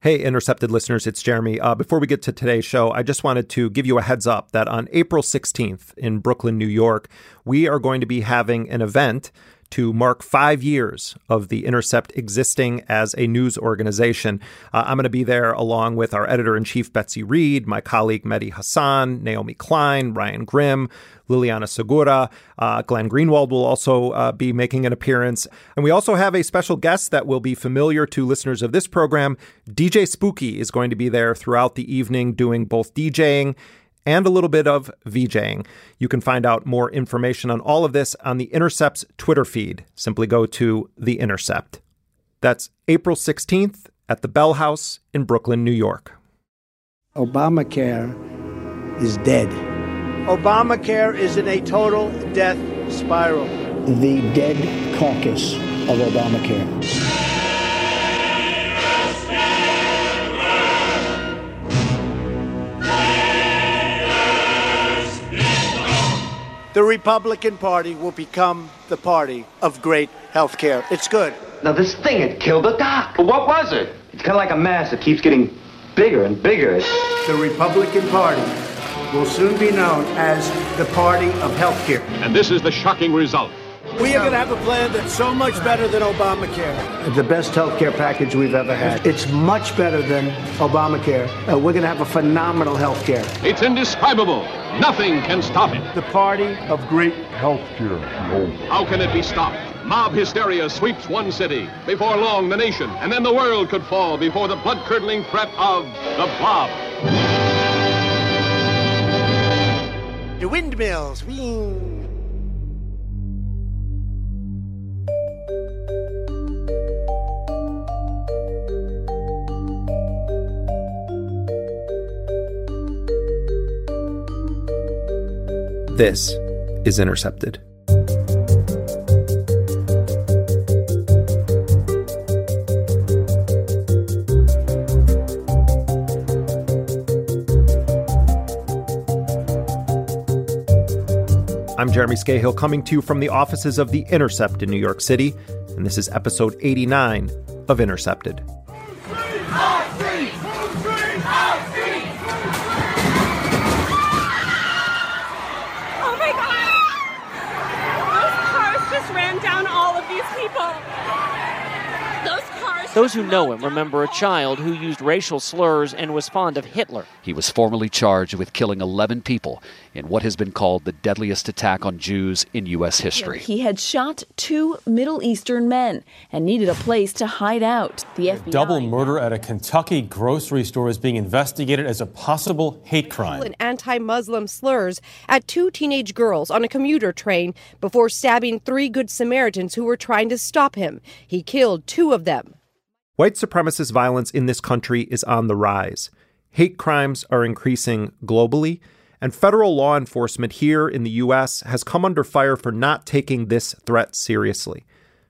Hey, Intercepted listeners, it's Jeremy. Before we get to today's show, I just wanted to give you a heads up that on April 16th in Brooklyn, New York, we are going to be having an event to mark 5 years of The Intercept existing as a news organization. I'm going to be there along with our editor-in-chief, Betsy Reed, my colleague, Mehdi Hassan, Naomi Klein, Ryan Grimm, Liliana Segura. Glenn Greenwald will also be making an appearance. And we also have a special guest that will be familiar to listeners of this program. DJ Spooky is going to be there throughout the evening doing both DJing and a little bit of VJing. You can find out more information on all of this on The Intercept's Twitter feed. Simply go to The Intercept. That's April 16th at the Bell House in Brooklyn, New York. Obamacare is dead. Obamacare is in a total death spiral. The dead caucus of Obamacare. The Republican Party will become the party of great health care. It's good. Now, this thing, it killed a doc. But what was it? It's kind of like a mass that keeps getting bigger and bigger. The Republican Party will soon be known as the party of health care. And this is the shocking result. We are going to have a plan that's so much better than Obamacare. The best health care package we've ever had. It's much better than Obamacare. We're going to have a phenomenal health care. It's indescribable. Nothing can stop it. The party of great health care. How can it be stopped? Mob hysteria sweeps one city. Before long, the nation and then the world could fall before the blood-curdling threat of the mob. The windmills. Wing. This is Intercepted. I'm Jeremy Scahill, coming to you from the offices of The Intercept in New York City, and this is episode 89 of Intercepted. Those who know him remember a child who used racial slurs and was fond of Hitler. He was formally charged with killing 11 people in what has been called the deadliest attack on Jews in U.S. history. He had shot two Middle Eastern men and needed a place to hide out. The FBI. Double murder at a Kentucky grocery store is being investigated as a possible hate crime. And anti-Muslim slurs at two teenage girls on a commuter train before stabbing three Good Samaritans who were trying to stop him. He killed two of them. White supremacist violence in this country is on the rise. Hate crimes are increasing globally, and federal law enforcement here in the U.S. has come under fire for not taking this threat seriously.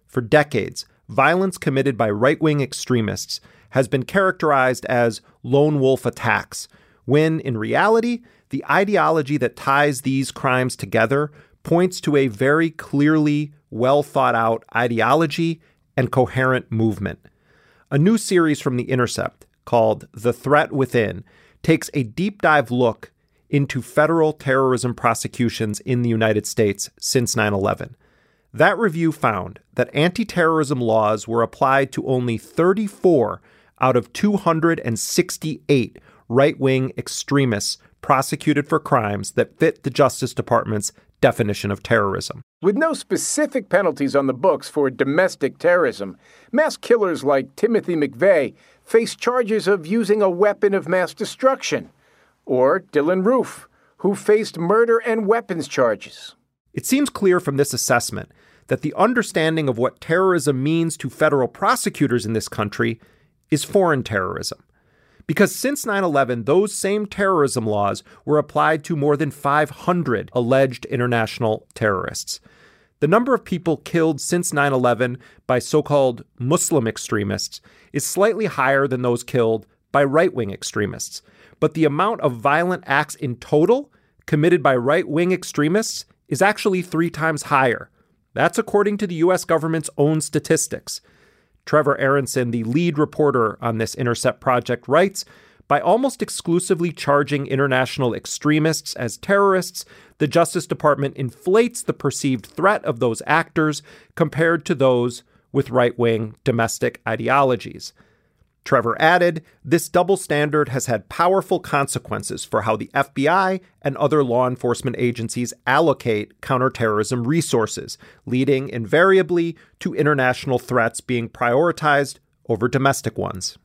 For decades, violence committed by right-wing extremists has been characterized as lone wolf attacks, when in reality, the ideology that ties these crimes together points to a very clearly well-thought-out ideology and coherent movement. A new series from The Intercept called The Threat Within takes a deep dive look into federal terrorism prosecutions in the United States since 9/11. That review found that anti-terrorism laws were applied to only 34 out of 268 right-wing extremists prosecuted for crimes that fit the Justice Department's definition of terrorism. With no specific penalties on the books for domestic terrorism, mass killers like Timothy McVeigh face charges of using a weapon of mass destruction, or Dylann Roof, who faced murder and weapons charges. It seems clear from this assessment that the understanding of what terrorism means to federal prosecutors in this country is foreign terrorism. Because since 9/11, those same terrorism laws were applied to more than 500 alleged international terrorists. The number of people killed since 9/11 by so-called Muslim extremists is slightly higher than those killed by right-wing extremists. But the amount of violent acts in total committed by right-wing extremists is actually 3 times higher. That's according to the U.S. government's own statistics. Trevor Aronson, the lead reporter on this Intercept project, writes, by almost exclusively charging international extremists as terrorists, the Justice Department inflates the perceived threat of those actors compared to those with right-wing domestic ideologies. Trevor added, this double standard has had powerful consequences for how the FBI and other law enforcement agencies allocate counterterrorism resources, leading invariably to international threats being prioritized over domestic ones.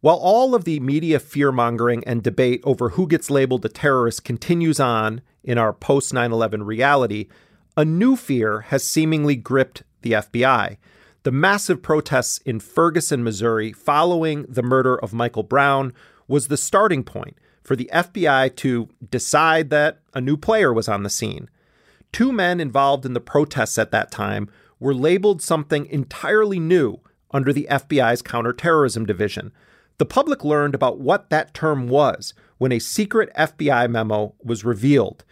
While all of the media fearmongering and debate over who gets labeled a terrorist continues on in our post-9/11 reality, a new fear has seemingly gripped the FBI. The massive protests in Ferguson, Missouri, following the murder of Michael Brown was the starting point for the FBI to decide that a new player was on the scene. 2 men involved in the protests at that time were labeled something entirely new under the FBI's counterterrorism division. The public learned about what that term was when a secret FBI memo was revealed.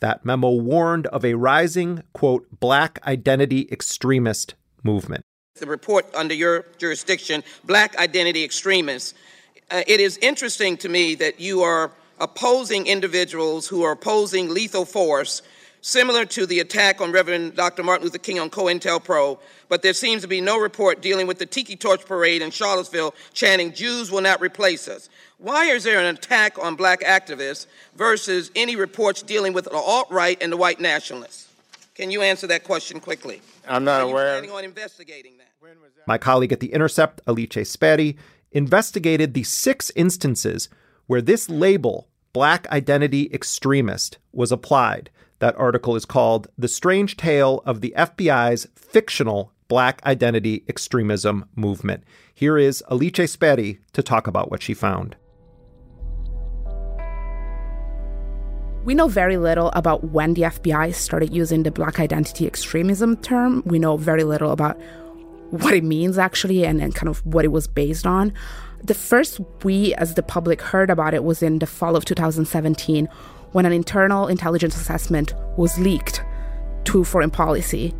That memo warned of a rising, quote, black identity extremist movement. The report under your jurisdiction, black identity extremists. It is interesting to me that you are opposing individuals who are opposing lethal force, similar to the attack on Reverend Dr. Martin Luther King on COINTELPRO, but there seems to be no report dealing with the Tiki Torch Parade in Charlottesville chanting, Jews will not replace us. Why is there an attack on black activists versus any reports dealing with the alt-right and the white nationalists? Can you answer that question quickly? I'm not aware. Planning on investigating that? My colleague at The Intercept, Alice Speri, investigated the 6 instances where this label, black identity extremist, was applied. That article is called The Strange Tale of the FBI's Fictional Black Identity Extremism Movement. Here is Alice Speri to talk about what she found. We know very little about when the FBI started using the black identity extremism term. We know very little about what it means, actually, and kind of what it was based on. The first we, as the public, heard about it was in the fall of 2017, when an internal intelligence assessment was leaked to foreign policy.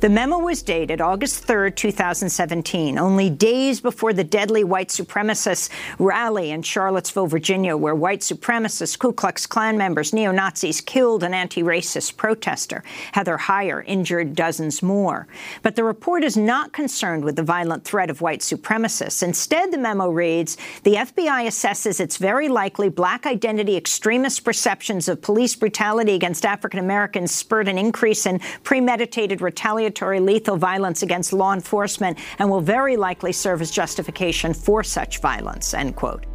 The memo was dated August 3, 2017, only days before the deadly white supremacist rally in Charlottesville, Virginia, where white supremacists, Ku Klux Klan members, neo-Nazis killed an anti-racist protester. Heather Heyer injured dozens more. But the report is not concerned with the violent threat of white supremacists. Instead, the memo reads, the FBI assesses it's very likely black identity extremist perceptions of police brutality against African Americans spurred an increase in premeditated retaliatory lethal violence against law enforcement and will very likely serve as justification for such violence, end quote.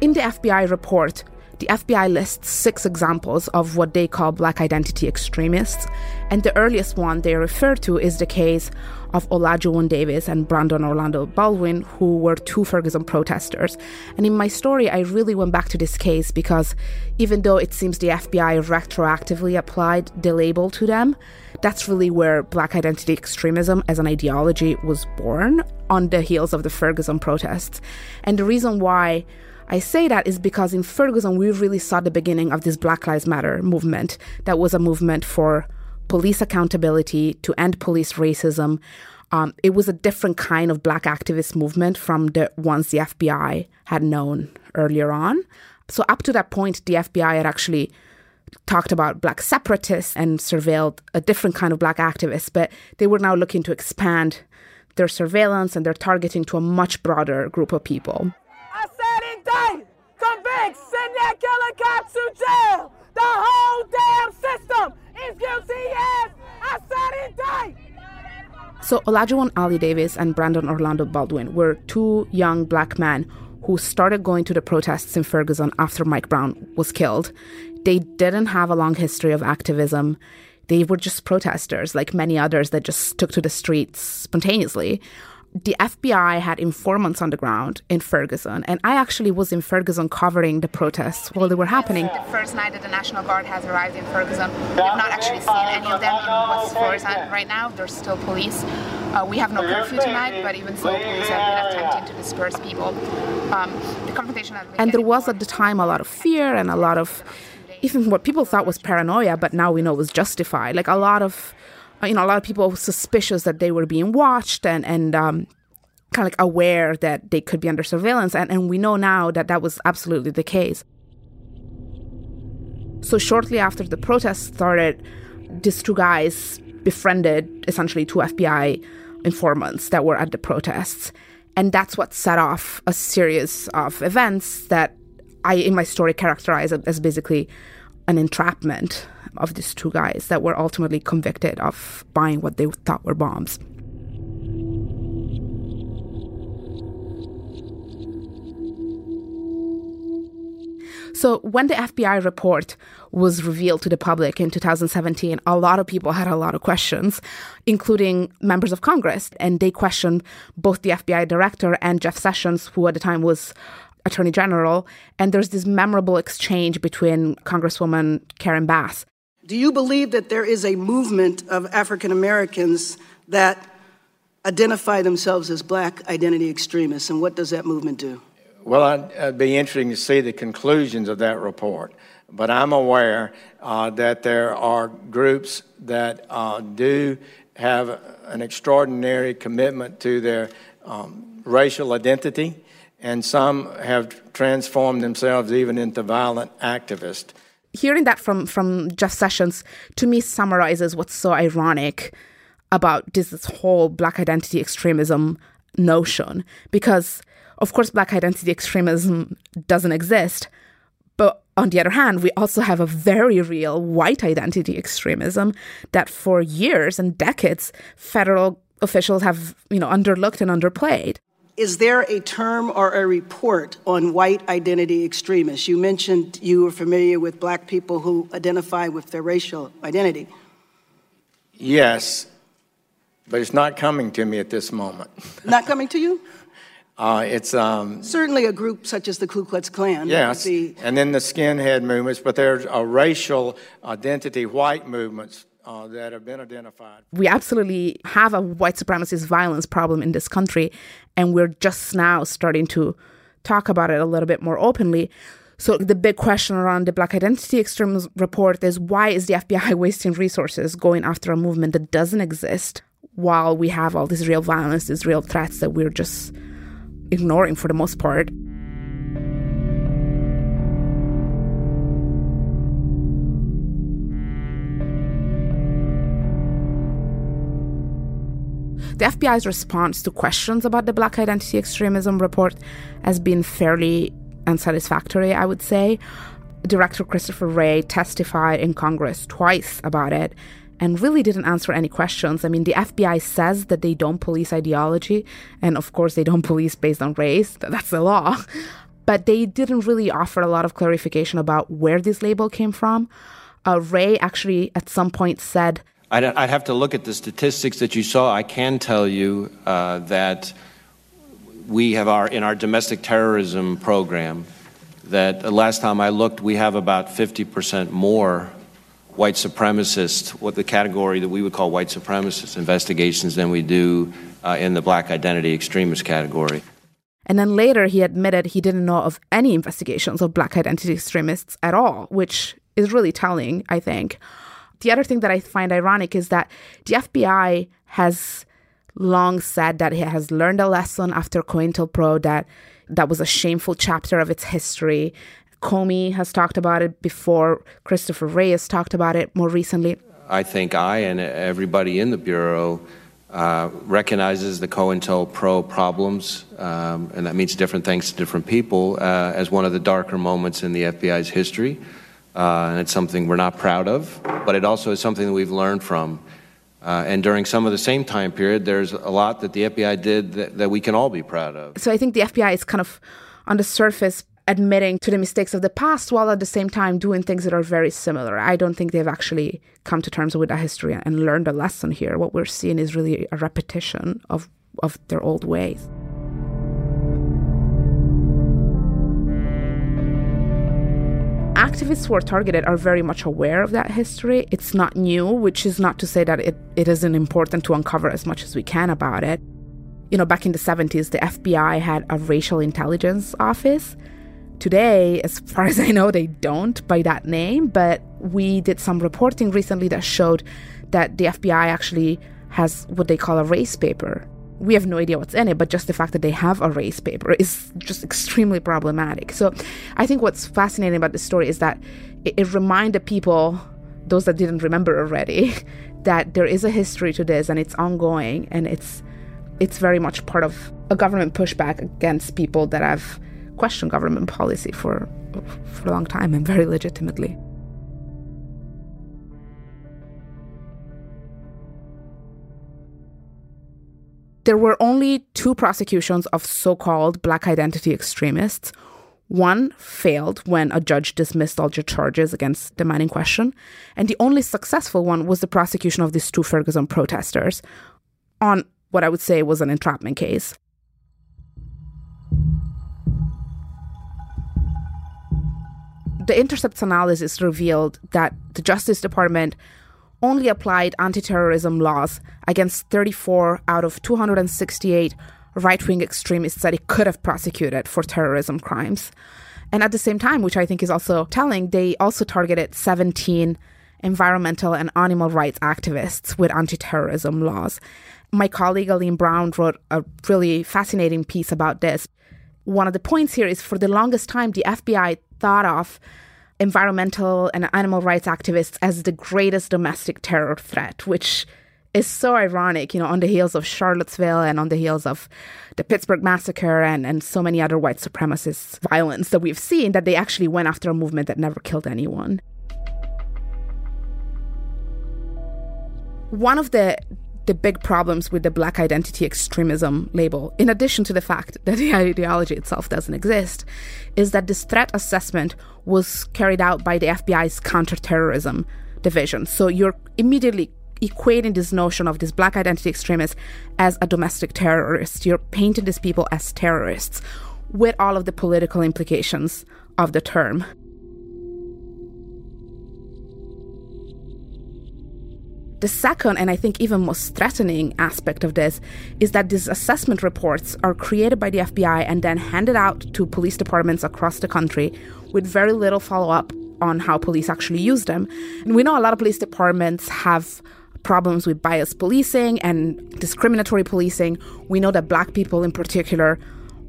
In the FBI report, the FBI lists 6 examples of what they call black identity extremists, and the earliest one they refer to is the case of Olajuwon Davis and Brandon Orlando Baldwin, who were 2 Ferguson protesters. And in my story, I really went back to this case because even though it seems the FBI retroactively applied the label to them, that's really where black identity extremism as an ideology was born, on the heels of the Ferguson protests. And the reason why I say that is because in Ferguson, we really saw the beginning of this Black Lives Matter movement. That was a movement for police accountability, to end police racism. It was a different kind of black activist movement from the ones the FBI had known earlier on. So up to that point, the FBI had actually talked about black separatists and surveilled a different kind of black activists, but they were now looking to expand their surveillance and their targeting to a much broader group of people. Convict, send that killer cop to jail. The whole damn system is guilty as I said it died. So Olajuwon Ali Davis and Brandon Orlando Baldwin were 2 young black men who started going to the protests in Ferguson after Mike Brown was killed. They didn't have a long history of activism. They were just protesters, like many others, that just took to the streets spontaneously. The FBI had informants on the ground in Ferguson, and I actually was in Ferguson covering the protests while they were happening. The first night that the National Guard has arrived in Ferguson, we've not actually seen any of them in what's Ferguson right now. There's still police. We have no curfew tonight, but even so, police have been attempting to disperse people. The confrontation has been and there was at the time a lot of fear and a lot of even what people thought was paranoia, but now we know was justified. Like a lot of people were suspicious that they were being watched and kind of like aware that they could be under surveillance. And we know now that that was absolutely the case. So shortly after the protests started, these two guys befriended essentially two FBI informants that were at the protests. And that's what set off a series of events that I, in my story, characterize as basically an entrapment of these two guys that were ultimately convicted of buying what they thought were bombs. So when the FBI report was revealed to the public in 2017, a lot of people had a lot of questions, including members of Congress. And they questioned both the FBI director and Jeff Sessions, who at the time was Attorney General. And there's this memorable exchange between Congresswoman Karen Bass. Do you believe that there is a movement of African Americans that identify themselves as black identity extremists? And what does that movement do? Well, I'd be interested to see the conclusions of that report. But I'm aware that there are groups that do have an extraordinary commitment to their racial identity, and some have transformed themselves even into violent activists. Hearing that from Jeff Sessions, to me, summarizes what's so ironic about this whole black identity extremism notion. Because, of course, black identity extremism doesn't exist. But on the other hand, we also have a very real white identity extremism that for years and decades, federal officials have, underlooked and underplayed. Is there a term or a report on white identity extremists? You mentioned you were familiar with black people who identify with their racial identity. Yes, but it's not coming to me at this moment. Not coming to you? Certainly a group such as the Ku Klux Klan. Yes, and then the skinhead movements, but there's a racial identity white movements that have been identified. We absolutely have a white supremacist violence problem in this country, and we're just now starting to talk about it a little bit more openly. So the big question around the Black Identity Extremism report is, why is the FBI wasting resources going after a movement that doesn't exist while we have all this real violence, these real threats that we're just ignoring for the most part? The FBI's response to questions about the Black Identity Extremism report has been fairly unsatisfactory, I would say. Director Christopher Wray testified in Congress twice about it and really didn't answer any questions. I mean, the FBI says that they don't police ideology, and of course they don't police based on race. That's the law. But they didn't really offer a lot of clarification about where this label came from. Wray actually at some point said, I'd have to look at the statistics that you saw. I can tell you that we have in our domestic terrorism program, that last time I looked, we have about 50% more white supremacists, what the category that we would call white supremacist investigations, than we do in the black identity extremist category. And then later he admitted he didn't know of any investigations of black identity extremists at all, which is really telling, I think. The other thing that I find ironic is that the FBI has long said that it has learned a lesson after COINTELPRO, that was a shameful chapter of its history. Comey has talked about it before. Christopher Wray has talked about it more recently. I think I and everybody in the Bureau recognizes the COINTELPRO problems, and that means different things to different people, as one of the darker moments in the FBI's history. And it's something we're not proud of, but it also is something that we've learned from. And during some of the same time period, there's a lot that the FBI did that we can all be proud of. So I think the FBI is kind of, on the surface, admitting to the mistakes of the past while at the same time doing things that are very similar. I don't think they've actually come to terms with that history and learned a lesson here. What we're seeing is really a repetition of their old ways. Activists who are targeted are very much aware of that history. It's not new, which is not to say that it isn't important to uncover as much as we can about it. You know, back in the 70s, the FBI had a racial intelligence office. Today, as far as I know, they don't by that name, but we did some reporting recently that showed that the FBI actually has what they call a race paper. We have no idea what's in it, but just the fact that they have a race paper is just extremely problematic. So I think what's fascinating about this story is that it reminded people, those that didn't remember already, that there is a history to this and it's ongoing, and it's very much part of a government pushback against people that have questioned government policy for a long time, and very legitimately. There were only 2 prosecutions of so-called black identity extremists. One failed when a judge dismissed all the charges against the man in question. And the only successful one was the prosecution of these 2 Ferguson protesters on what I would say was an entrapment case. The Intercept's analysis revealed that the Justice Department only applied anti-terrorism laws against 34 out of 268 right-wing extremists that it could have prosecuted for terrorism crimes. And at the same time, which I think is also telling, they also targeted 17 environmental and animal rights activists with anti-terrorism laws. My colleague Aline Brown wrote a really fascinating piece about this. One of the points here is, for the longest time, the FBI thought of environmental and animal rights activists as the greatest domestic terror threat, which is so ironic, you know, on the heels of Charlottesville and on the heels of the Pittsburgh massacre and so many other white supremacist violence that we've seen, that they actually went after a movement that never killed anyone. One of the big problems with the black identity extremism label, in addition to the fact that the ideology itself doesn't exist, is that this threat assessment was carried out by the FBI's counterterrorism division. So you're immediately equating this notion of this black identity extremist as a domestic terrorist. You're painting these people as terrorists with all of the political implications of the term. The second, and I think even most threatening aspect of this, is that these assessment reports are created by the FBI and then handed out to police departments across the country with very little follow-up on how police actually use them. And we know a lot of police departments have problems with biased policing and discriminatory policing. We know that black people in particular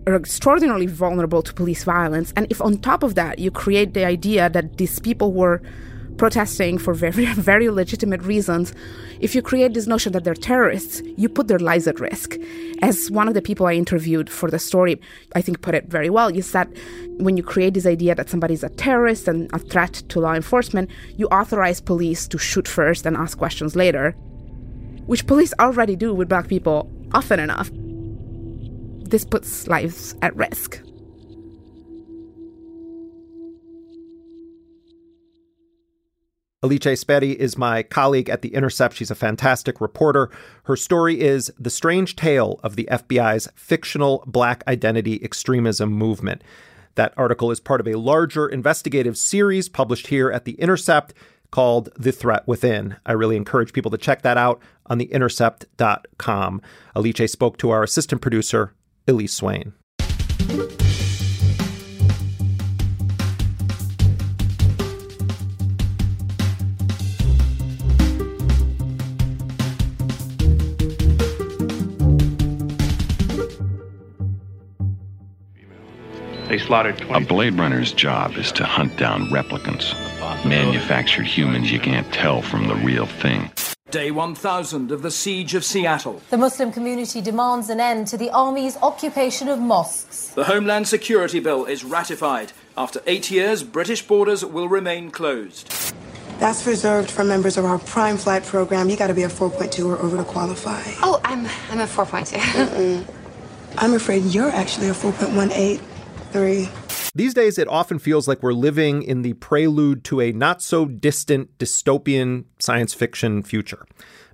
are extraordinarily vulnerable to police violence. And if on top of that you create the idea that these people were protesting for very, very legitimate reasons, if you create this notion that they're terrorists, you put their lives at risk. As one of the people I interviewed for the story, I think, put it very well, you said when you create this idea that somebody's a terrorist and a threat to law enforcement, you authorize police to shoot first and ask questions later, which police already do with black people often enough. This puts lives at risk. Alice Speri is my colleague at The Intercept. She's a fantastic reporter. Her story is The Strange Tale of the FBI's Fictional Black Identity Extremism Movement. That article is part of a larger investigative series published here at The Intercept called The Threat Within. I really encourage people to check that out on theintercept.com. Alice spoke to our assistant producer, Elise Swain. A Blade Runner's job is to hunt down replicants, manufactured humans you can't tell from the real thing. Day 1,000 of the Siege of Seattle. The Muslim community demands an end to the army's occupation of mosques. The Homeland Security Bill is ratified. After 8 years, British borders will remain closed. That's reserved for members of our Prime Flight program. You got to be a 4.2 or over to qualify. Oh, I'm a 4.2. I'm afraid you're actually a 4.18. These days, it often feels like we're living in the prelude to a not-so-distant dystopian science fiction future.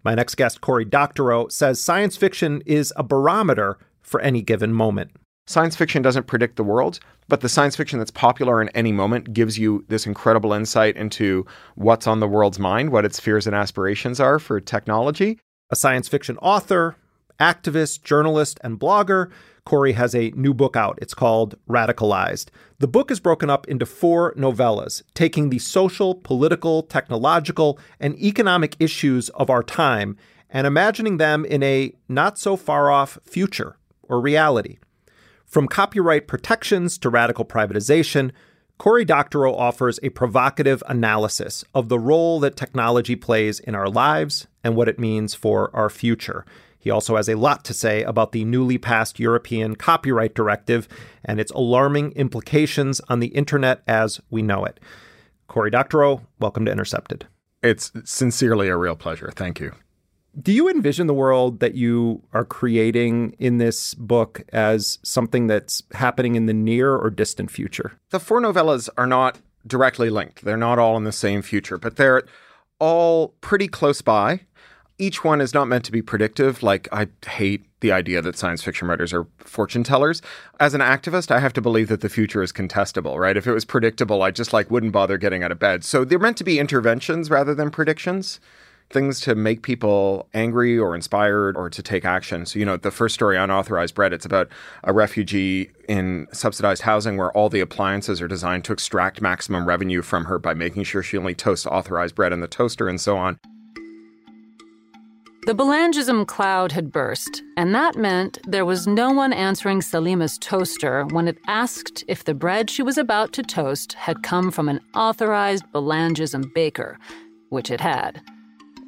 My next guest, Cory Doctorow, says science fiction is a barometer for any given moment. Science fiction doesn't predict the world, but the science fiction that's popular in any moment gives you this incredible insight into what's on the world's mind, what its fears and aspirations are for technology. A science fiction author, activist, journalist, and blogger, Cory has a new book out. It's called Radicalized. The book is broken up into 4 novellas, taking the social, political, technological, and economic issues of our time and imagining them in a not-so-far-off future or reality. From copyright protections to radical privatization, Cory Doctorow offers a provocative analysis of the role that technology plays in our lives and what it means for our future. He also has a lot to say about the newly passed European Copyright Directive and its alarming implications on the internet as we know it. Cory Doctorow, welcome to Intercepted. It's sincerely a real pleasure. Thank you. Do you envision the world that you are creating in this book as something that's happening in the near or distant future? The 4 novellas are not directly linked. They're not all in the same future, but they're all pretty close by. Each one is not meant to be predictive. Like, I hate the idea that science fiction writers are fortune tellers. As an activist, I have to believe that the future is contestable, right? If it was predictable, I just wouldn't bother getting out of bed. So they're meant to be interventions rather than predictions. Things to make people angry or inspired or to take action. So, the first story, Unauthorized Bread, it's about a refugee in subsidized housing where all the appliances are designed to extract maximum revenue from her by making sure she only toasts authorized bread in the toaster and so on. The Belangism cloud had burst, and that meant there was no one answering Salima's toaster when it asked if the bread she was about to toast had come from an authorized Belangism baker, which it had.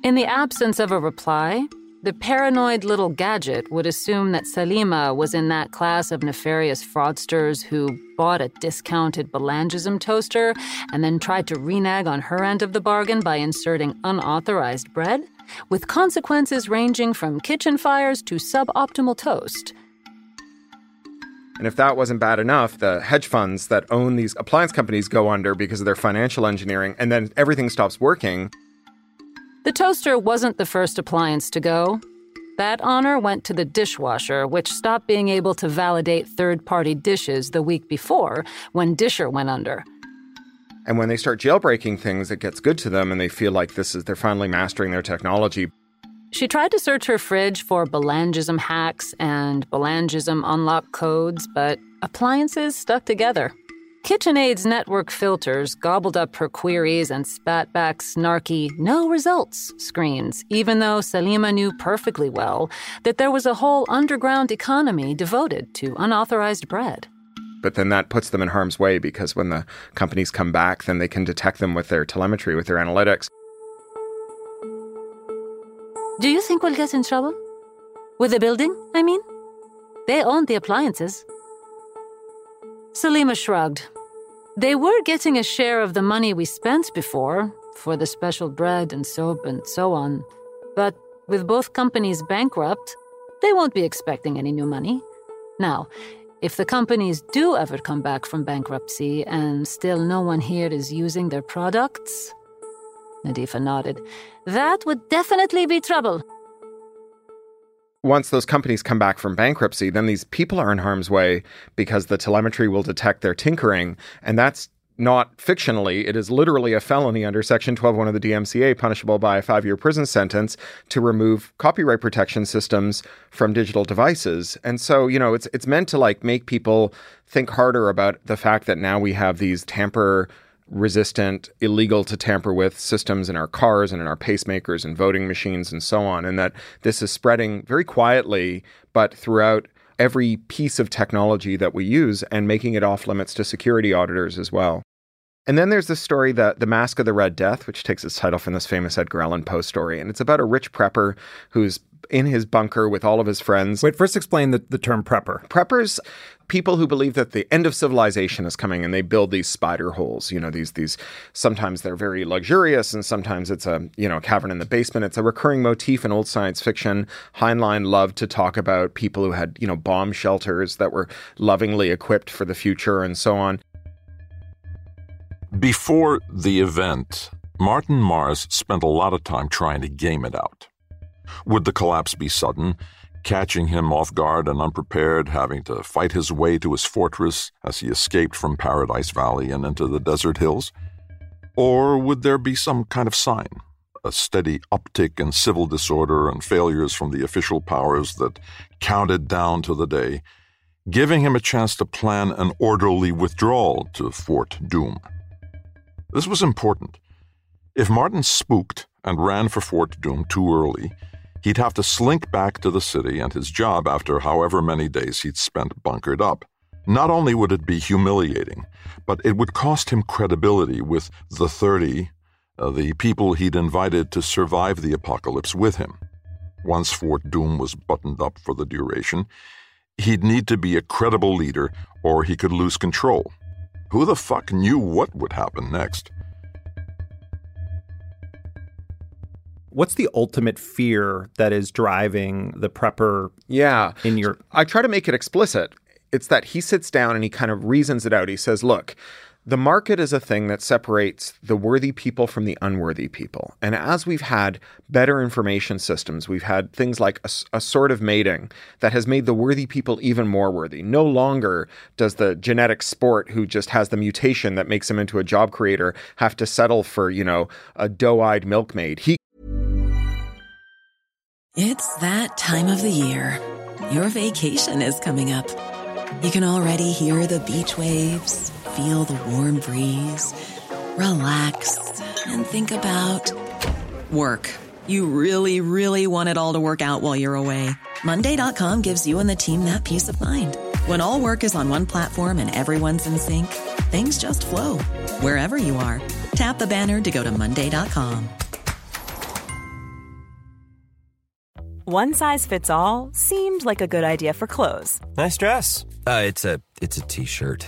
In the absence of a reply, the paranoid little gadget would assume that Salima was in that class of nefarious fraudsters who bought a discounted Belangism toaster and then tried to renege on her end of the bargain by inserting unauthorized bread, with consequences ranging from kitchen fires to suboptimal toast. And if that wasn't bad enough, the hedge funds that own these appliance companies go under because of their financial engineering, and then everything stops working. The toaster wasn't the first appliance to go. That honor went to the dishwasher, which stopped being able to validate third-party dishes the week before when Disher went under. And when they start jailbreaking things, it gets good to them, and they feel like they're finally mastering their technology. She tried to search her fridge for Belangism hacks and Belangism unlock codes, but appliances stuck together. KitchenAid's network filters gobbled up her queries and spat back snarky, no results screens, even though Salima knew perfectly well that there was a whole underground economy devoted to unauthorized bread. But then that puts them in harm's way because when the companies come back, then they can detect them with their telemetry, with their analytics. Do you think we'll get in trouble? With the building, I mean? They own the appliances. Salima shrugged. They were getting a share of the money we spent before, for the special bread and soap and so on. But with both companies bankrupt, they won't be expecting any new money. Now, if the companies do ever come back from bankruptcy and still no one here is using their products... Nadifa nodded. That would definitely be trouble. Once those companies come back from bankruptcy, then these people are in harm's way because the telemetry will detect their tinkering. And that's not fictionally. It is literally a felony under Section 12(1) of the DMCA, punishable by a 5-year prison sentence, to remove copyright protection systems from digital devices. And so, it's meant to make people think harder about the fact that now we have these tamper-resistant, illegal to tamper with systems in our cars and in our pacemakers and voting machines and so on, and that this is spreading very quietly, but throughout every piece of technology that we use and making it off limits to security auditors as well. And then there's this story, The Mask of the Red Death, which takes its title from this famous Edgar Allan Poe story. And it's about a rich prepper who's in his bunker with all of his friends. Wait, first explain the term prepper. Preppers, people who believe that the end of civilization is coming, and they build these spider holes. These sometimes they're very luxurious, and sometimes it's a cavern in the basement. It's a recurring motif in old science fiction. Heinlein loved to talk about people who had bomb shelters that were lovingly equipped for the future and so on. Before the event, Martin Mars spent a lot of time trying to game it out. Would the collapse be sudden, catching him off guard and unprepared, having to fight his way to his fortress as he escaped from Paradise Valley and into the desert hills? Or would there be some kind of sign, a steady uptick in civil disorder and failures from the official powers that counted down to the day, giving him a chance to plan an orderly withdrawal to Fort Doom? This was important. If Martin spooked and ran for Fort Doom too early, he'd have to slink back to the city and his job after however many days he'd spent bunkered up. Not only would it be humiliating, but it would cost him credibility with the 30, the people he'd invited to survive the apocalypse with him. Once Fort Doom was buttoned up for the duration, he'd need to be a credible leader or he could lose control. Who the fuck knew what would happen next? What's the ultimate fear that is driving the prepper? Yeah. I try to make it explicit. It's that he sits down and he kind of reasons it out. He says, look, the market is a thing that separates the worthy people from the unworthy people. And as we've had better information systems, we've had things like a sort of mating that has made the worthy people even more worthy. No longer does the genetic sport who just has the mutation that makes him into a job creator have to settle for, a doe-eyed milkmaid. It's that time of the year. Your vacation is coming up. You can already hear the beach waves, feel the warm breeze, relax, and think about work. You really, really want it all to work out while you're away. Monday.com gives you and the team that peace of mind. When all work is on one platform and everyone's in sync, things just flow. Wherever you are, tap the banner to go to Monday.com. One size fits all seemed like a good idea for clothes. Nice dress. It's a t-shirt.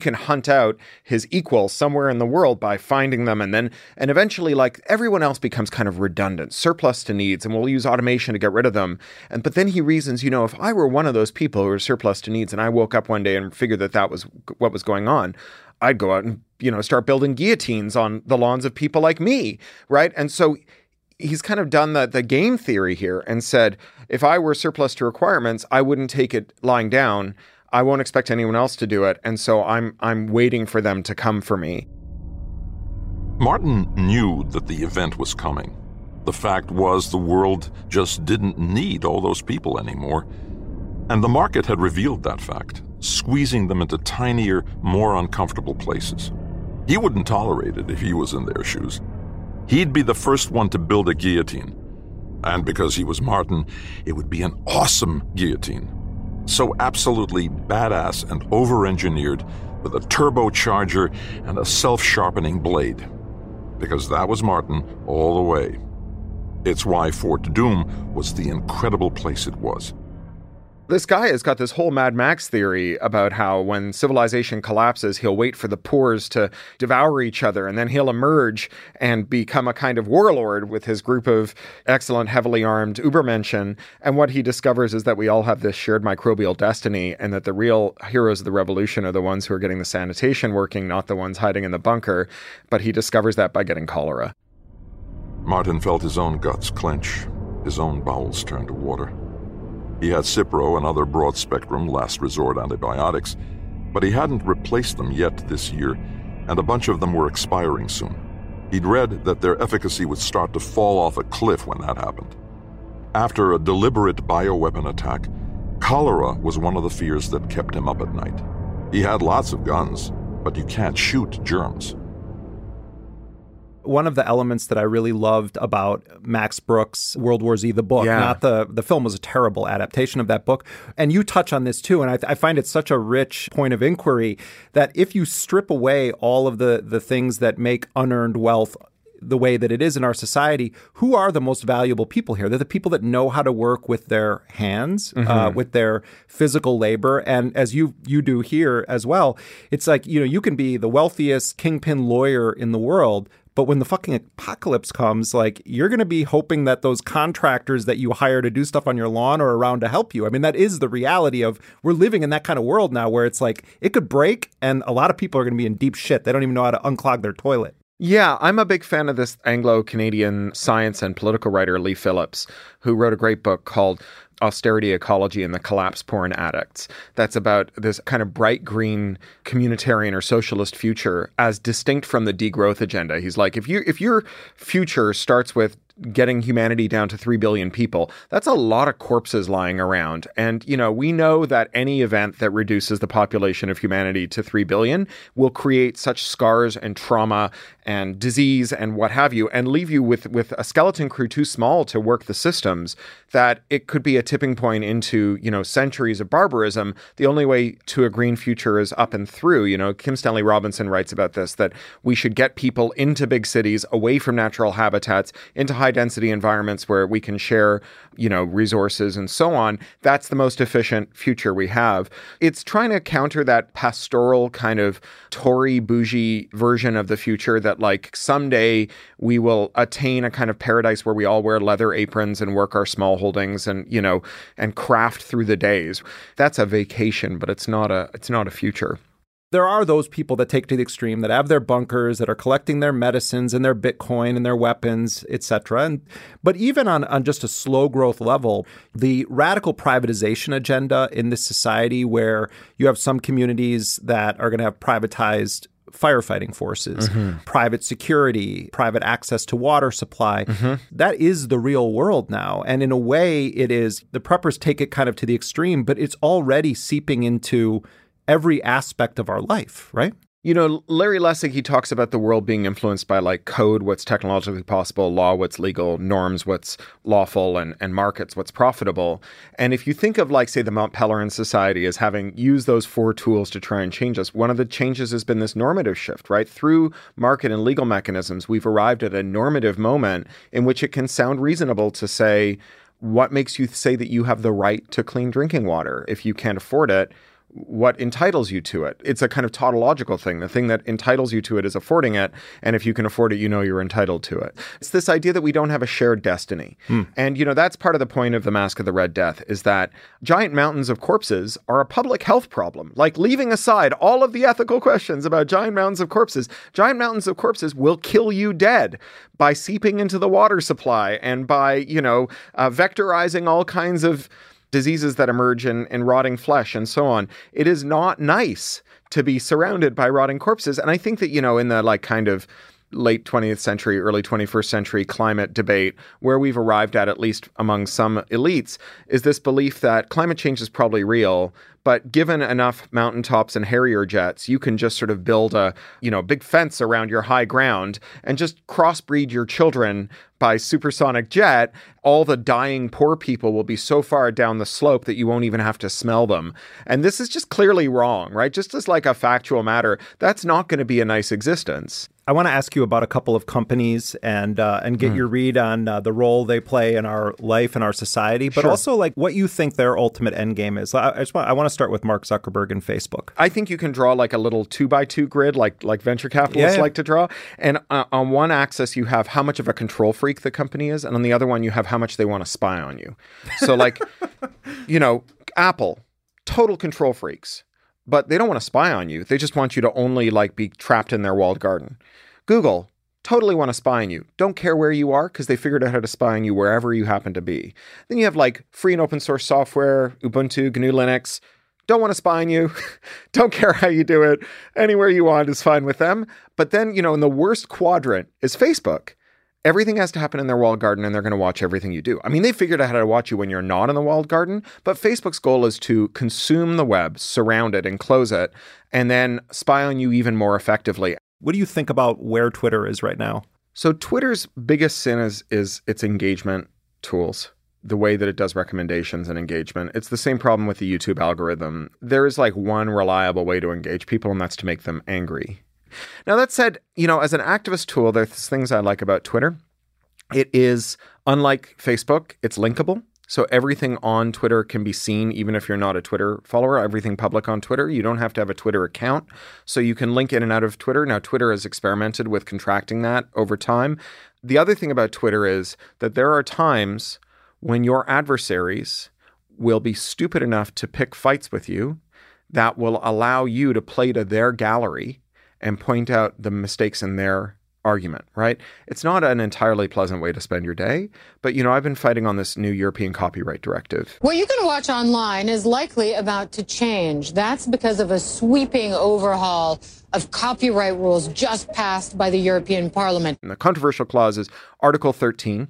Can hunt out his equals somewhere in the world by finding them and eventually, like, everyone else becomes kind of redundant, surplus to needs, and we'll use automation to get rid of them. But then he reasons, if I were one of those people who were surplus to needs and I woke up one day and figured that was what was going on, I'd go out and, start building guillotines on the lawns of people like me, right? And so he's kind of done the game theory here and said, if I were surplus to requirements, I wouldn't take it lying down. I won't expect anyone else to do it, and so I'm waiting for them to come for me. Martin knew that the event was coming. The fact was the world just didn't need all those people anymore. And the market had revealed that fact, squeezing them into tinier, more uncomfortable places. He wouldn't tolerate it if he was in their shoes. He'd be the first one to build a guillotine. And because he was Martin, it would be an awesome guillotine. So absolutely badass and over-engineered with a turbocharger and a self-sharpening blade. Because that was Martin all the way. It's why Fort Doom was the incredible place it was. This guy has got this whole Mad Max theory about how when civilization collapses, he'll wait for the poors to devour each other, and then he'll emerge and become a kind of warlord with his group of excellent, heavily armed Ubermenschen. And what he discovers is that we all have this shared microbial destiny, and that the real heroes of the revolution are the ones who are getting the sanitation working, not the ones hiding in the bunker. But he discovers that by getting cholera. Martin felt his own guts clench, his own bowels turn to water. He had Cipro and other broad-spectrum last-resort antibiotics, but he hadn't replaced them yet this year, and a bunch of them were expiring soon. He'd read that their efficacy would start to fall off a cliff when that happened. After a deliberate bioweapon attack, cholera was one of the fears that kept him up at night. He had lots of guns, but you can't shoot germs. One of the elements that I really loved about Max Brooks' World War Z, the book, not the film, was a terrible adaptation of that book. And you touch on this too, and I find it such a rich point of inquiry that if you strip away all of the things that make unearned wealth the way that it is in our society, who are the most valuable people here? They're the people that know how to work with their hands, mm-hmm. With their physical labor. And as you do here as well, it's like, you know, you can be the wealthiest kingpin lawyer in the world, but when the fucking apocalypse comes, like, you're going to be hoping that those contractors that you hire to do stuff on your lawn are around to help you. I mean, that is the reality of we're living in that kind of world now where it's like it could break and a lot of people are going to be in deep shit. They don't even know how to unclog their toilet. Yeah, I'm a big fan of this Anglo-Canadian science and political writer, Lee Phillips, who wrote a great book called Austerity Ecology and the Collapse Porn Addicts. That's about this kind of bright green communitarian or socialist future as distinct from the degrowth agenda. He's like, if your future starts with getting humanity down to 3 billion people, that's a lot of corpses lying around. And, you know, we know that any event that reduces the population of humanity to 3 billion will create such scars and trauma and disease and what have you, and leave you with a skeleton crew too small to work the systems, that it could be a tipping point into, you know, centuries of barbarism. The only way to a green future is up and through. You know, Kim Stanley Robinson writes about this, that we should get people into big cities, away from natural habitats, into high density environments where we can share, you know, resources and so on. That's the most efficient future we have. It's trying to counter that pastoral kind of Tory bougie version of the future that, like, someday we will attain a kind of paradise where we all wear leather aprons and work our small holdings and, you know, and craft through the days. That's a vacation, but it's not a future. There are those people that take to the extreme, that have their bunkers, that are collecting their medicines and their Bitcoin and their weapons, et cetera. But even on just a slow growth level, the radical privatization agenda in this society, where you have some communities that are going to have privatized firefighting forces, mm-hmm. private security, private access to water supply. Mm-hmm. That is the real world now. And in a way, it is, the preppers take it kind of to the extreme, but it's already seeping into every aspect of our life, right? You know, Larry Lessig, he talks about the world being influenced by, like, code, what's technologically possible, law, what's legal, norms, what's lawful, and markets, what's profitable. And if you think of, like, say, the Mount Pelerin Society as having used those four tools to try and change us, one of the changes has been this normative shift, right? Through market and legal mechanisms, we've arrived at a normative moment in which it can sound reasonable to say, what makes you say that you have the right to clean drinking water if you can't afford it? What entitles you to it? It's a kind of tautological thing. The thing that entitles you to it is affording it. And if you can afford it, you know you're entitled to it. It's this idea that we don't have a shared destiny. And, you know, that's part of the point of the Mask of the Red Death, is that giant mountains of corpses are a public health problem. Like, leaving aside all of the ethical questions about giant mountains of corpses will kill you dead by seeping into the water supply and by, you know, vectorizing all kinds of diseases that emerge in rotting flesh and so on. It is not nice to be surrounded by rotting corpses. And I think that, you know, in the, like, kind of late 20th century, early 21st century climate debate, where we've arrived at least among some elites, is this belief that climate change is probably real, but given enough mountaintops and Harrier jets, you can just sort of build a, you know, big fence around your high ground and just crossbreed your children by supersonic jet. All the dying poor people will be so far down the slope that you won't even have to smell them. And this is just clearly wrong, right? Just as, like, a factual matter, that's not going to be a nice existence. I want to ask you about a couple of companies and get your read on the role they play in our life and our society, but also, like, what you think their ultimate end game is. I want to start with Mark Zuckerberg and Facebook. I think you can draw, like, a little 2x2 grid, like venture capitalists like to draw. And on one axis, you have how much of a control freak the company is, and on the other one, you have how much they want to spy on you. So, like, you know, Apple, total control freaks. But they don't want to spy on you. They just want you to only, like, be trapped in their walled garden. Google, totally want to spy on you. Don't care where you are, because they figured out how to spy on you wherever you happen to be. Then you have, like, free and open source software, Ubuntu, GNU Linux. Don't want to spy on you. Don't care how you do it. Anywhere you want is fine with them. But then, you know, in the worst quadrant is Facebook. Everything has to happen in their walled garden, and they're going to watch everything you do. I mean, they figured out how to watch you when you're not in the walled garden, but Facebook's goal is to consume the web, surround it, enclose it, and then spy on you even more effectively. What do you think about where Twitter is right now? So Twitter's biggest sin is its engagement tools, the way that it does recommendations and engagement. It's the same problem with the YouTube algorithm. There is, like, one reliable way to engage people, and that's to make them angry. Now, that said, you know, as an activist tool, there's things I like about Twitter. It is, unlike Facebook, it's linkable. So everything on Twitter can be seen, even if you're not a Twitter follower, everything public on Twitter. You don't have to have a Twitter account. So you can link in and out of Twitter. Now, Twitter has experimented with contracting that over time. The other thing about Twitter is that there are times when your adversaries will be stupid enough to pick fights with you that will allow you to play to their gallery and point out the mistakes in their argument, right? It's not an entirely pleasant way to spend your day, but you know, I've been fighting on this new European copyright directive. What you can watch online is likely about to change. That's because of a sweeping overhaul of copyright rules just passed by the European Parliament. And the controversial clause is Article 13.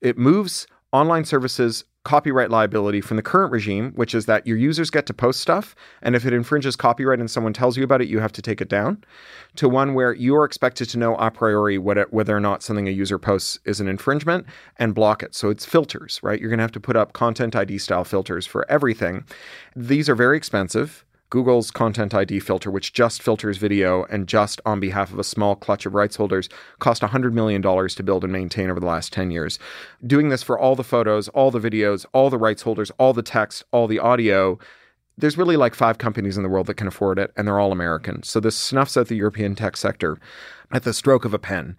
It moves online services copyright liability from the current regime, which is that your users get to post stuff, and if it infringes copyright and someone tells you about it, you have to take it down, to one where you are expected to know a priori whether or not something a user posts is an infringement and block it. So it's filters, right? You're going to have to put up Content ID style filters for everything. These are very expensive. Google's Content ID filter, which just filters video and just on behalf of a small clutch of rights holders, cost $100 million to build and maintain over the last 10 years. Doing this for all the photos, all the videos, all the rights holders, all the text, all the audio, there's really like 5 companies in the world that can afford it, and they're all American. So this snuffs out the European tech sector at the stroke of a pen.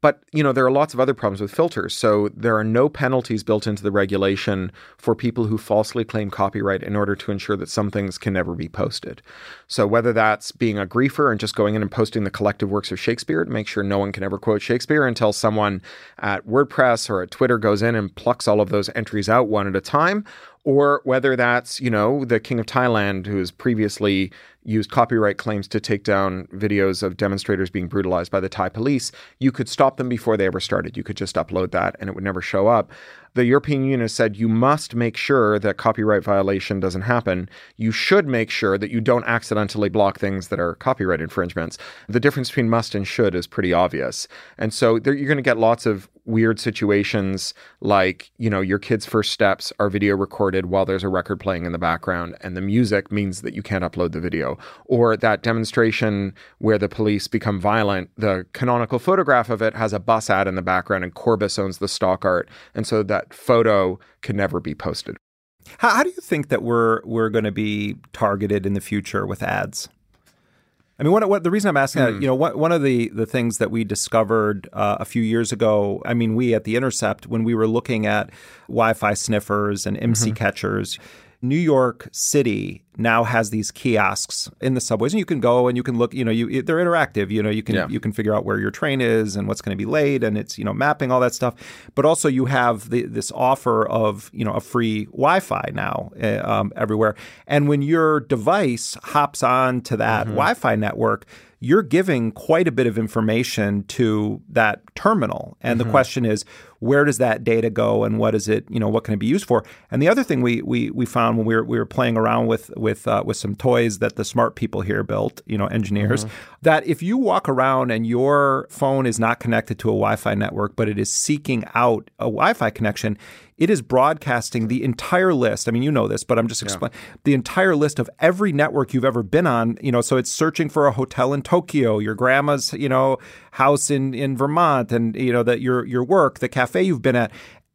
But, you know, there are lots of other problems with filters. So there are no penalties built into the regulation for people who falsely claim copyright in order to ensure that some things can never be posted. So whether that's being a griefer and just going in and posting the collective works of Shakespeare to make sure no one can ever quote Shakespeare until someone at WordPress or at Twitter goes in and plucks all of those entries out one at a time, or whether that's, you know, the King of Thailand, who has previously used copyright claims to take down videos of demonstrators being brutalized by the Thai police, you could stop them before they ever started. You could just upload that and it would never show up. The European Union has said you must make sure that copyright violation doesn't happen. You should make sure that you don't accidentally block things that are copyright infringements. The difference between must and should is pretty obvious. And so there, you're going to get lots of weird situations like, you know, your kids' first steps are video recorded while there's a record playing in the background and the music means that you can't upload the video. Or that demonstration where the police become violent, the canonical photograph of it has a bus ad in the background and Corbis owns the stock art. And so that photo can never be posted. How do you think that we're going to be targeted in the future with ads? I mean, what the reason I'm asking that, you know, one of the things that we discovered a few years ago, I mean, we at The Intercept, when we were looking at Wi-Fi sniffers and MC catchers, New York City now has these kiosks in the subways, and you can go and you can look, you know, they're interactive, you know, you can figure out where your train is and what's going to be late, and it's, you know, mapping, all that stuff. But also you have this offer of, you know, a free Wi-Fi now everywhere. And when your device hops on to that Wi-Fi network, you're giving quite a bit of information to that terminal. And the question is, where does that data go and what is it, you know, what can it be used for? And the other thing we found when we were playing around with some toys that the smart people here built, you know, engineers, that if you walk around and your phone is not connected to a Wi-Fi network, but it is seeking out a Wi-Fi connection, it is broadcasting the entire list. I mean, you know this, but I'm just explaining the entire list of every network you've ever been on. You know, so it's searching for a hotel in Tokyo, your grandma's, you know, house in Vermont, and you know that your work, the cafe you've been at.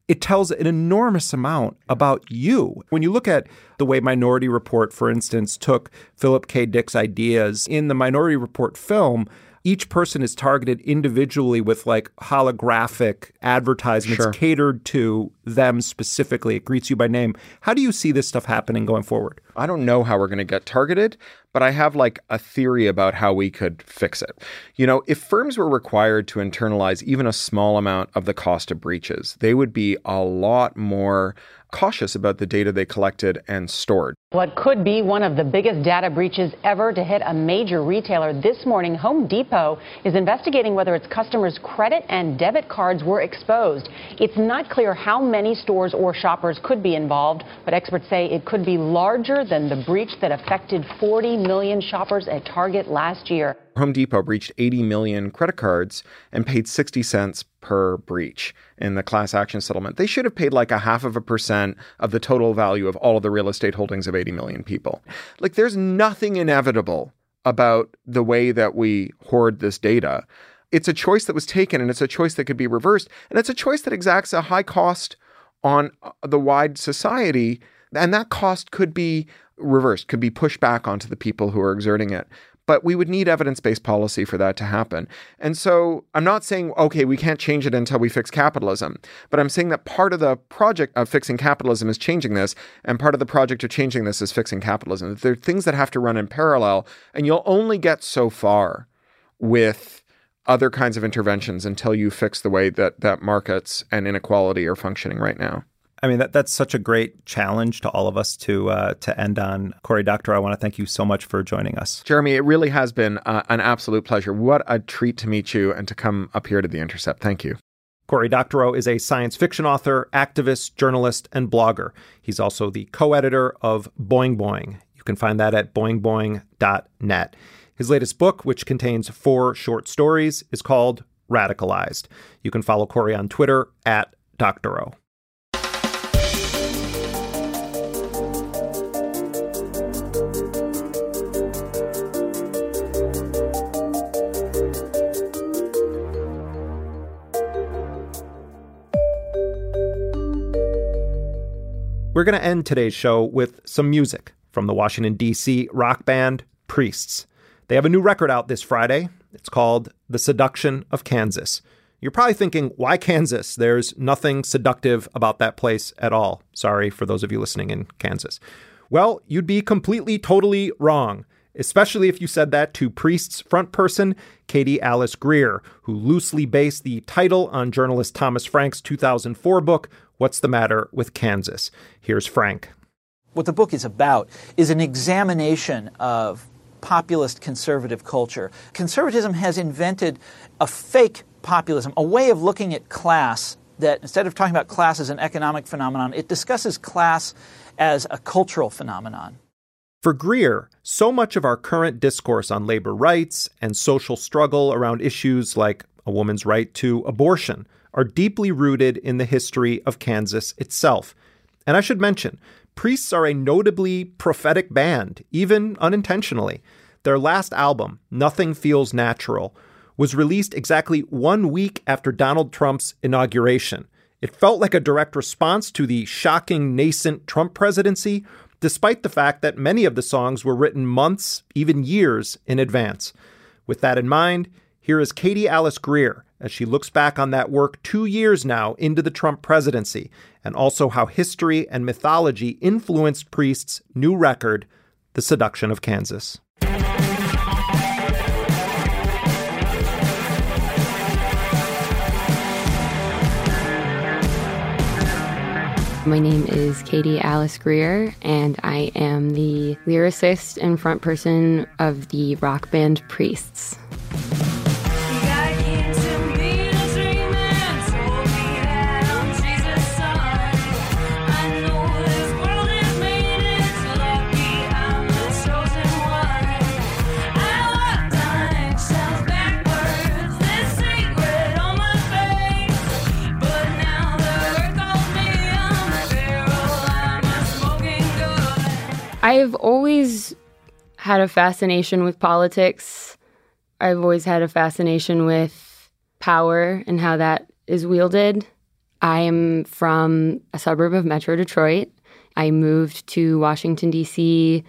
It tells an enormous amount about you. When you look at the way Minority Report, for instance, took Philip K. Dick's ideas in the Minority Report film. Each person is targeted individually with like holographic advertisements catered to them specifically. It greets you by name. How do you see this stuff happening going forward? I don't know how we're going to get targeted, but I have like a theory about how we could fix it. You know, if firms were required to internalize even a small amount of the cost of breaches, they would be a lot more cautious about the data they collected and stored. What could be one of the biggest data breaches ever to hit a major retailer this morning, Home Depot is investigating whether its customers' credit and debit cards were exposed. It's not clear how many stores or shoppers could be involved, but experts say it could be larger than the breach that affected 40 million shoppers at Target last year. Home Depot breached 80 million credit cards and paid 60 cents per breach in the class action settlement. They should have paid like 0.5% of the total value of all of the real estate holdings of 80 million people. Like, there's nothing inevitable about the way that we hoard this data. It's a choice that was taken, and it's a choice that could be reversed. And it's a choice that exacts a high cost on the wide society. And that cost could be reversed, could be pushed back onto the people who are exerting it. But we would need evidence-based policy for that to happen. And so I'm not saying, okay, we can't change it until we fix capitalism. But I'm saying that part of the project of fixing capitalism is changing this, and part of the project of changing this is fixing capitalism. There are things that have to run in parallel, and you'll only get so far with other kinds of interventions until you fix the way that markets and inequality are functioning right now. I mean, that's such a great challenge to all of us to end on. Cory Doctorow, I want to thank you so much for joining us. Jeremy, it really has been an absolute pleasure. What a treat to meet you and to come up here to The Intercept. Thank you. Cory Doctorow is a science fiction author, activist, journalist, and blogger. He's also the co-editor of Boing Boing. You can find that at boingboing.net. His latest book, which contains 4 short stories, is called Radicalized. You can follow Cory on Twitter at Doctorow. We're going to end today's show with some music from the Washington, D.C. rock band Priests. They have a new record out this Friday. It's called The Seduction of Kansas. You're probably thinking, why Kansas? There's nothing seductive about that place at all. Sorry for those of you listening in Kansas. Well, you'd be completely, totally wrong, especially if you said that to Priests' front person, Katie Alice Greer, who loosely based the title on journalist Thomas Frank's 2004 book, What's the Matter with Kansas? Here's Frank. What the book is about is an examination of populist conservative culture. Conservatism has invented a fake populism, a way of looking at class that, instead of talking about class as an economic phenomenon, it discusses class as a cultural phenomenon. For Greer, so much of our current discourse on labor rights and social struggle around issues like a woman's right to abortion are deeply rooted in the history of Kansas itself. And I should mention, Priests are a notably prophetic band, even unintentionally. Their last album, Nothing Feels Natural, was released exactly 1 week after Donald Trump's inauguration. It felt like a direct response to the shocking, nascent Trump presidency, despite the fact that many of the songs were written months, even years in advance. With that in mind, here is Katie Alice Greer as she looks back on that work 2 years now into the Trump presidency, and also how history and mythology influenced Priests' new record, The Seduction of Kansas. My name is Katie Alice Greer, and I am the lyricist and front person of the rock band Priests. I've always had a fascination with politics. I've always had a fascination with power and how that is wielded. I am from a suburb of Metro Detroit. I moved to Washington, D.C.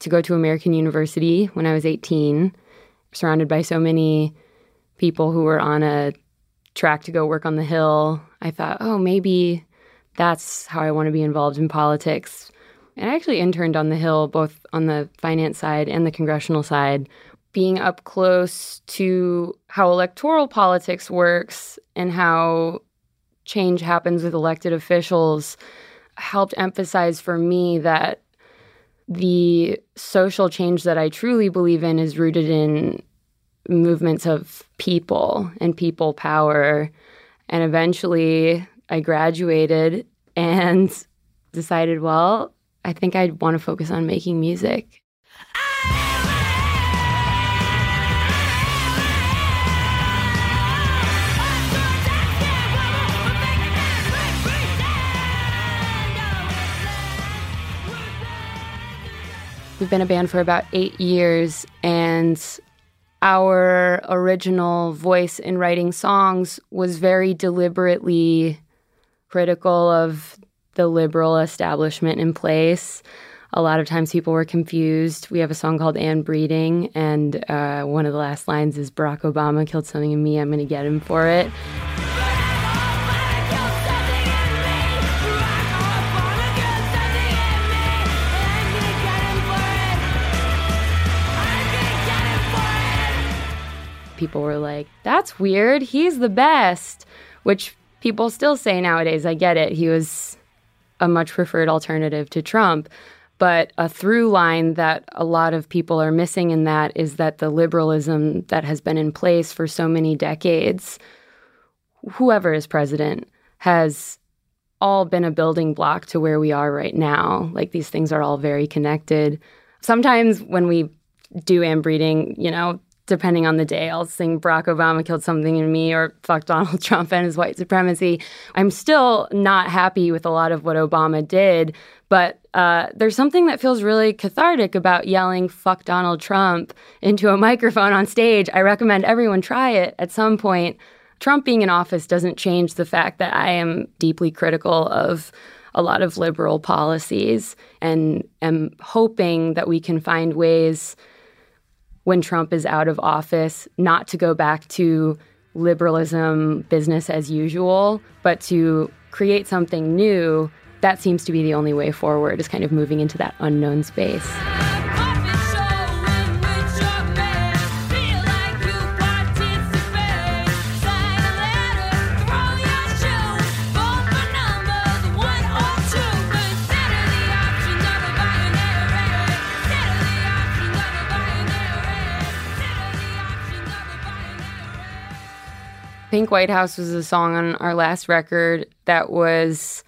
to go to American University when I was 18, surrounded by so many people who were on a track to go work on the Hill. I thought, oh, maybe that's how I want to be involved in politics. And I actually interned on the Hill, both on the finance side and the congressional side, being up close to how electoral politics works and how change happens with elected officials helped emphasize for me that the social change that I truly believe in is rooted in movements of people and people power. And eventually I graduated and decided, well, I think I'd want to focus on making music. We've been a band for about 8 years, and And our original voice in writing songs was very deliberately critical of the liberal establishment in place. A lot of times people were confused. We have a song called And Breeding, and one of the last lines is, Barack Obama killed something in me, I'm going to get him for it. People were like, that's weird, he's the best, which people still say nowadays. I get it. He was a much preferred alternative to Trump. But a through line that a lot of people are missing in that is that the liberalism that has been in place for so many decades, whoever is president, has all been a building block to where we are right now. Like, these things are all very connected. Sometimes when we do And Breeding, you know, depending on the day, I'll sing Barack Obama killed something in me or fuck Donald Trump and his white supremacy. I'm still not happy with a lot of what Obama did, but there's something that feels really cathartic about yelling fuck Donald Trump into a microphone on stage. I recommend everyone try it at some point. Trump being in office doesn't change the fact that I am deeply critical of a lot of liberal policies and am hoping that we can find ways when Trump is out of office, not to go back to liberalism, business as usual, but to create something new. That seems to be the only way forward, is kind of moving into that unknown space. Pink White House was a song on our last record that was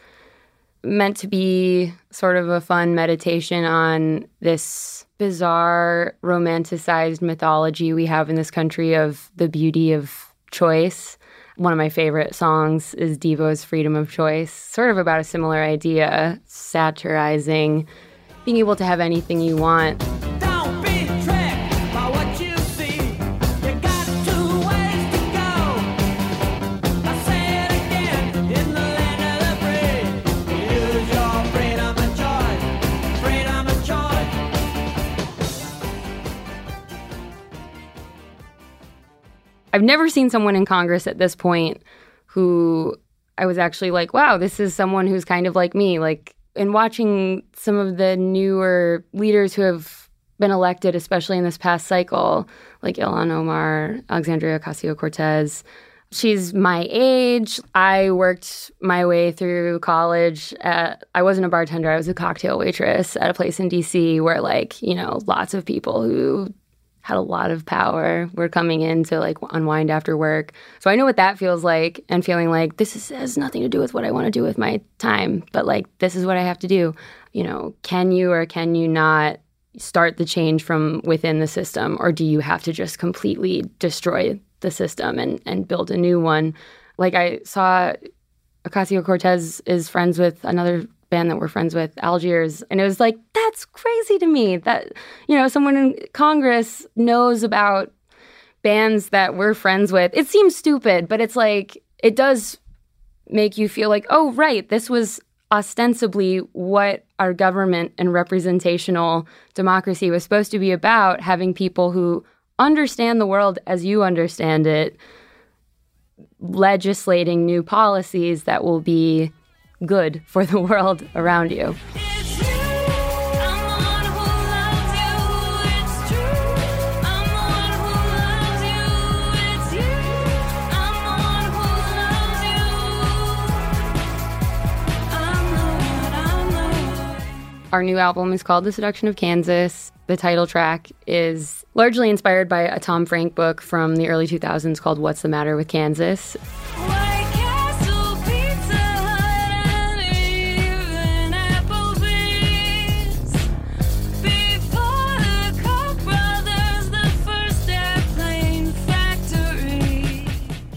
meant to be sort of a fun meditation on this bizarre, romanticized mythology we have in this country of the beauty of choice. One of my favorite songs is Devo's Freedom of Choice, sort of about a similar idea, satirizing being able to have anything you want. I've never seen someone in Congress at this point who I was actually like, wow, this is someone who's kind of like me. Like, in watching some of the newer leaders who have been elected, especially in this past cycle, like Ilhan Omar, Alexandria Ocasio-Cortez, she's my age. I worked my way through college. I wasn't a bartender. I was a cocktail waitress at a place in D.C. where, like, you know, lots of people who had a lot of power were coming in to, like, unwind after work. So I know what that feels like, and feeling like this has nothing to do with what I want to do with my time, but, like, this is what I have to do. You know, can you or can you not start the change from within the system, or do you have to just completely destroy the system and build a new one? Like, I saw Ocasio-Cortez is friends with another band that we're friends with, Algiers, and it was like, that's crazy to me that, you know, someone in Congress knows about bands that we're friends with. It seems stupid, but it's like, it does make you feel like, oh, right, this was ostensibly what our government and representational democracy was supposed to be about, having people who understand the world as you understand it, legislating new policies that will be good for the world around you. It's you. I'm the one who loves you. It's true. I'm the one who loves you. It's you. I'm the one who loves you. I'm the one. Our new album is called The Seduction of Kansas. The title track is largely inspired by a Tom Frank book from the early 2000s called What's the Matter with Kansas?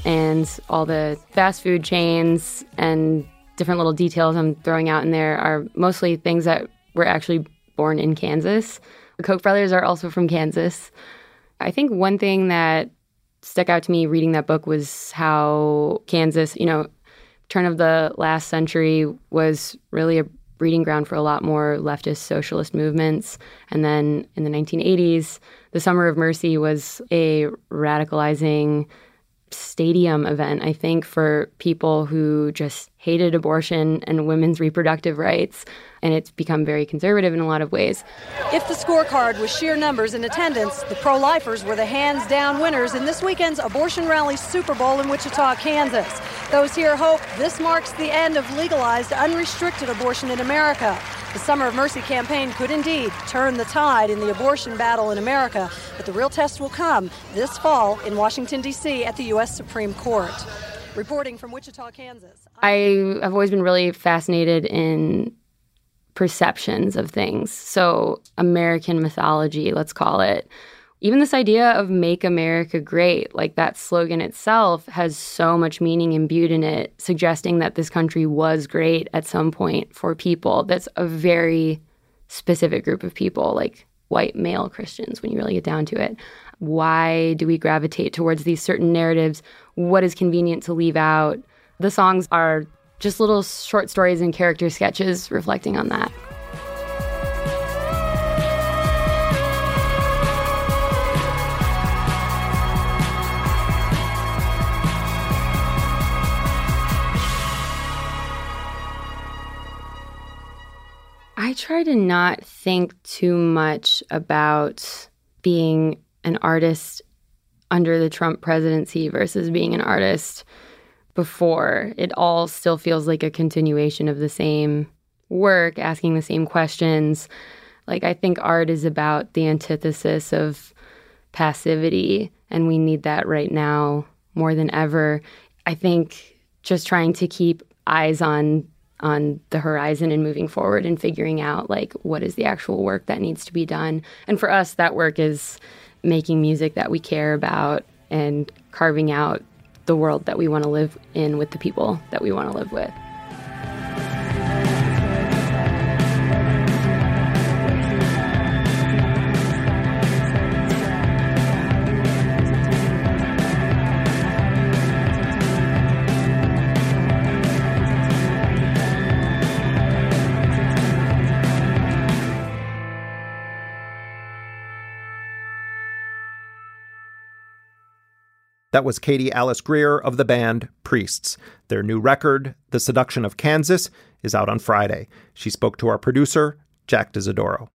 And all the fast food chains and different little details I'm throwing out in there are mostly things that were actually born in Kansas. The Koch brothers are also from Kansas. I think one thing that stuck out to me reading that book was how Kansas, you know, turn of the last century was really a breeding ground for a lot more leftist socialist movements. And then in the 1980s, the Summer of Mercy was a radicalizing stadium event, I think, for people who just hated abortion and women's reproductive rights. And it's become very conservative in a lot of ways. If the scorecard was sheer numbers in attendance, the pro-lifers were the hands-down winners in this weekend's abortion rally Super Bowl in Wichita, Kansas. Those here hope this marks the end of legalized, unrestricted abortion in America. The Summer of Mercy campaign could indeed turn the tide in the abortion battle in America, but the real test will come this fall in Washington, D.C. at the U.S. Supreme Court. Reporting from Wichita, Kansas. I've always been really fascinated in perceptions of things. So American mythology, let's call it. Even this idea of make America great, like that slogan itself has so much meaning imbued in it, suggesting that this country was great at some point for people. That's a very specific group of people, like white male Christians, when you really get down to it. Why do we gravitate towards these certain narratives? What is convenient to leave out? The songs are just little short stories and character sketches reflecting on that. I try to not think too much about being an artist under the Trump presidency versus being an artist before. It all still feels like a continuation of the same work, asking the same questions. Like, I think art is about the antithesis of passivity, and we need that right now more than ever. I think just trying to keep eyes on the horizon and moving forward and figuring out, like, what is the actual work that needs to be done. And for us, that work is making music that we care about and carving out the world that we want to live in with the people that we want to live with. That was Katie Alice Greer of the band Priests. Their new record, The Seduction of Kansas, is out on Friday. She spoke to our producer, Jack D'Isidoro.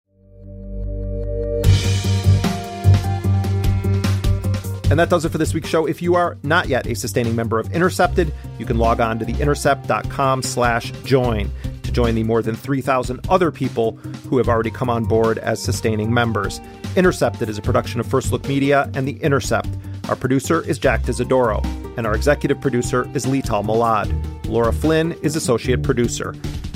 And that does it for this week's show. If you are not yet a sustaining member of Intercepted, you can log on to theintercept.com/join to join the more than 3,000 other people who have already come on board as sustaining members. Intercepted is a production of First Look Media and The Intercept. Our producer is Jack D'Isidoro, and our executive producer is Lital Malad. Laura Flynn is associate producer.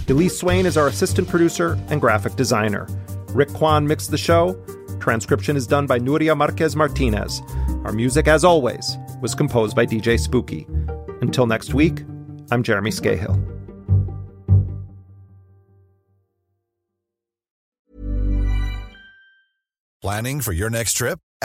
Elise Swain is our assistant producer and graphic designer. Rick Kwan mixed the show. Transcription is done by Nuria Marquez Martinez. Our music, as always, was composed by DJ Spooky. Until next week, I'm Jeremy Scahill. Planning for your next trip?